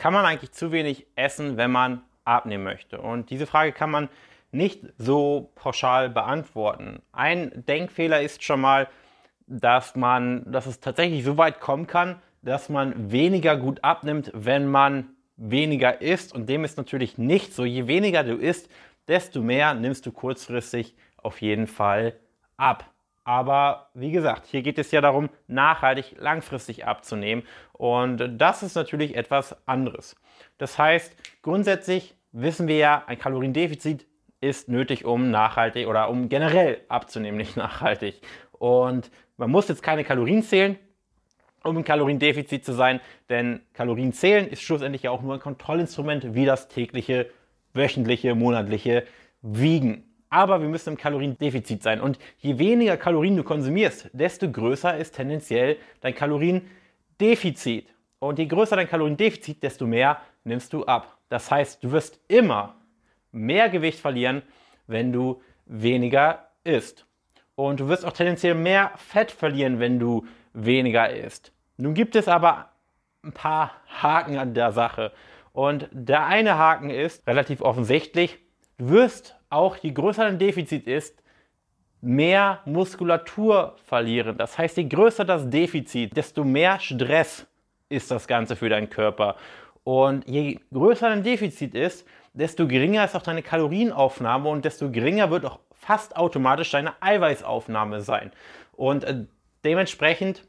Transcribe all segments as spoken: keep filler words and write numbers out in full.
kann man eigentlich zu wenig essen, wenn man abnehmen möchte? Und diese Frage kann man nicht so pauschal beantworten. Ein Denkfehler ist schon mal, dass man, dass es tatsächlich so weit kommen kann, dass man weniger gut abnimmt, wenn man weniger isst. Und dem ist natürlich nicht so. Je weniger du isst, desto mehr nimmst du kurzfristig auf jeden Fall ab. Aber wie gesagt, hier geht es ja darum, nachhaltig, langfristig abzunehmen. Und das ist natürlich etwas anderes. Das heißt, grundsätzlich wissen wir ja, ein Kaloriendefizit ist nötig, um nachhaltig oder um generell abzunehmen, nicht nachhaltig. Und man muss jetzt keine Kalorien zählen, um im Kaloriendefizit zu sein, denn Kalorien zählen ist schlussendlich ja auch nur ein Kontrollinstrument wie das tägliche, wöchentliche, monatliche Wiegen. Aber wir müssen im Kaloriendefizit sein und je weniger Kalorien du konsumierst, desto größer ist tendenziell dein Kaloriendefizit. Und je größer dein Kaloriendefizit, desto mehr nimmst du ab. Das heißt, du wirst immer mehr Gewicht verlieren, wenn du weniger isst. Und du wirst auch tendenziell mehr Fett verlieren, wenn du weniger isst. Nun gibt es aber ein paar Haken an der Sache. Und der eine Haken ist relativ offensichtlich, du wirst auch, je größer dein Defizit ist, mehr Muskulatur verlieren. Das heißt, je größer das Defizit, desto mehr Stress ist das Ganze für deinen Körper. Und je größer dein Defizit ist, desto geringer ist auch deine Kalorienaufnahme und desto geringer wird auch fast automatisch deine Eiweißaufnahme sein. Und dementsprechend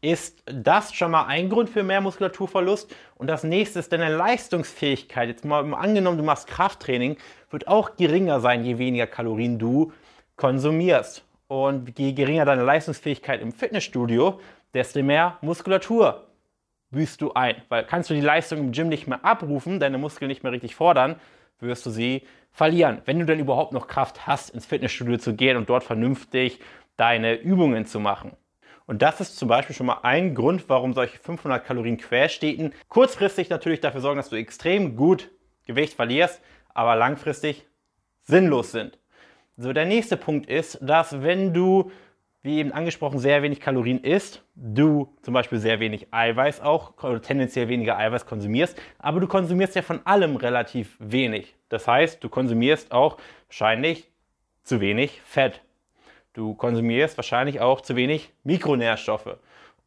ist das schon mal ein Grund für mehr Muskulaturverlust. Und das nächste ist deine Leistungsfähigkeit. Jetzt mal angenommen, du machst Krafttraining, wird auch geringer sein, je weniger Kalorien du konsumierst. Und je geringer deine Leistungsfähigkeit im Fitnessstudio, desto mehr Muskulatur büßt du ein. Weil kannst du die Leistung im Gym nicht mehr abrufen, deine Muskeln nicht mehr richtig fordern, wirst du sie verlieren. Wenn du denn überhaupt noch Kraft hast, ins Fitnessstudio zu gehen und dort vernünftig deine Übungen zu machen. Und das ist zum Beispiel schon mal ein Grund, warum solche fünfhundert Kalorien Querstätten kurzfristig natürlich dafür sorgen, dass du extrem gut Gewicht verlierst, aber langfristig sinnlos sind. So, der nächste Punkt ist, dass wenn du, wie eben angesprochen, sehr wenig Kalorien isst, du zum Beispiel sehr wenig Eiweiß auch, oder tendenziell weniger Eiweiß konsumierst, aber du konsumierst ja von allem relativ wenig. Das heißt, du konsumierst auch wahrscheinlich zu wenig Fett. Du konsumierst wahrscheinlich auch zu wenig Mikronährstoffe.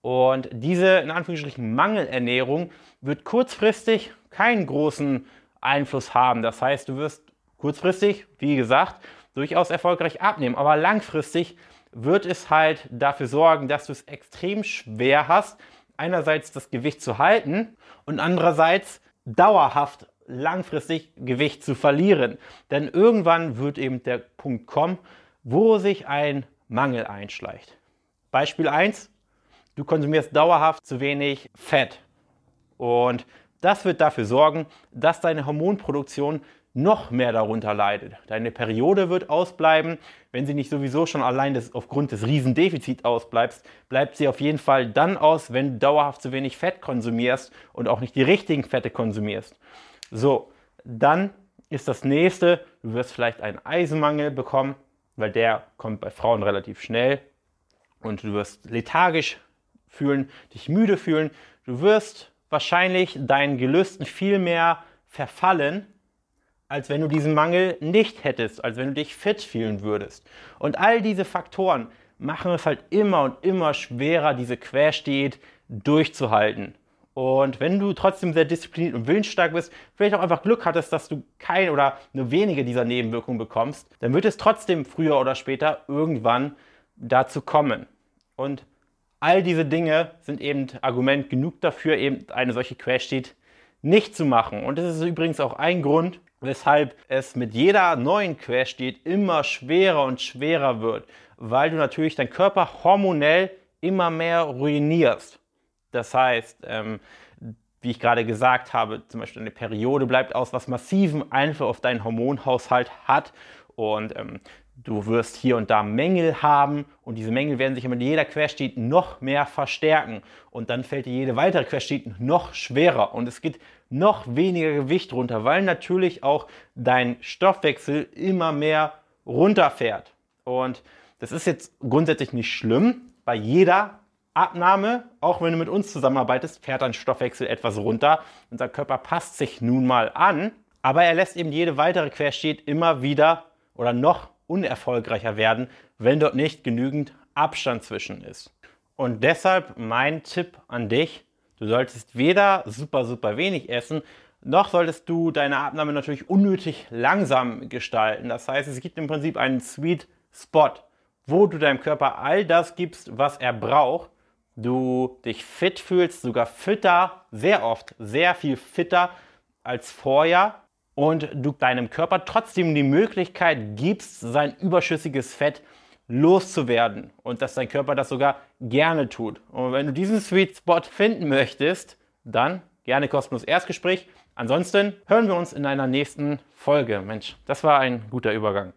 Und diese, in Anführungsstrichen, Mangelernährung wird kurzfristig keinen großen Einfluss haben. Das heißt, du wirst kurzfristig, wie gesagt, durchaus erfolgreich abnehmen. Aber langfristig wird es halt dafür sorgen, dass du es extrem schwer hast, einerseits das Gewicht zu halten und andererseits dauerhaft langfristig Gewicht zu verlieren. Denn irgendwann wird eben der Punkt kommen, wo sich ein Mangel einschleicht. Beispiel eins, du konsumierst dauerhaft zu wenig Fett. Und das wird dafür sorgen, dass deine Hormonproduktion noch mehr darunter leidet. Deine Periode wird ausbleiben. Wenn sie nicht sowieso schon allein des, aufgrund des Riesendefizits ausbleibst, bleibt sie auf jeden Fall dann aus, wenn du dauerhaft zu wenig Fett konsumierst und auch nicht die richtigen Fette konsumierst. So, dann ist das nächste, du wirst vielleicht einen Eisenmangel bekommen, weil der kommt bei Frauen relativ schnell und du wirst lethargisch fühlen, dich müde fühlen. Du wirst wahrscheinlich deinen Gelüsten viel mehr verfallen, als wenn du diesen Mangel nicht hättest, als wenn du dich fit fühlen würdest. Und all diese Faktoren machen es halt immer und immer schwerer, diese Querschnitt durchzuhalten. Und wenn du trotzdem sehr diszipliniert und willensstark bist, vielleicht auch einfach Glück hattest, dass du kein oder nur wenige dieser Nebenwirkungen bekommst, dann wird es trotzdem früher oder später irgendwann dazu kommen. Und all diese Dinge sind eben Argument genug dafür, eben eine solche Querschnitt nicht zu machen. Und das ist übrigens auch ein Grund, weshalb es mit jeder neuen Querschnitt immer schwerer und schwerer wird, weil du natürlich deinen Körper hormonell immer mehr ruinierst. Das heißt, ähm, wie ich gerade gesagt habe, zum Beispiel eine Periode bleibt aus, was massiven Einfluss auf deinen Hormonhaushalt hat. Und ähm, du wirst hier und da Mängel haben und diese Mängel werden sich mit jeder Querschnitt noch mehr verstärken. Und dann fällt dir jede weitere Querschnitt noch schwerer und es geht noch weniger Gewicht runter, weil natürlich auch dein Stoffwechsel immer mehr runterfährt. Und das ist jetzt grundsätzlich nicht schlimm bei jeder Abnahme, auch wenn du mit uns zusammenarbeitest, fährt dein Stoffwechsel etwas runter. Unser Körper passt sich nun mal an, aber er lässt eben jede weitere Querschnitt immer wieder oder noch unerfolgreicher werden, wenn dort nicht genügend Abstand zwischen ist. Und deshalb mein Tipp an dich, du solltest weder super, super wenig essen, noch solltest du deine Abnahme natürlich unnötig langsam gestalten. Das heißt, es gibt im Prinzip einen Sweet Spot, wo du deinem Körper all das gibst, was er braucht. Du dich fit fühlst, sogar fitter, sehr oft, sehr viel fitter als vorher, und du deinem Körper trotzdem die Möglichkeit gibst, sein überschüssiges Fett loszuwerden und dass dein Körper das sogar gerne tut. Und wenn du diesen Sweet Spot finden möchtest, dann gerne kostenlos Erstgespräch. Ansonsten hören wir uns in einer nächsten Folge. Mensch, das war ein guter Übergang.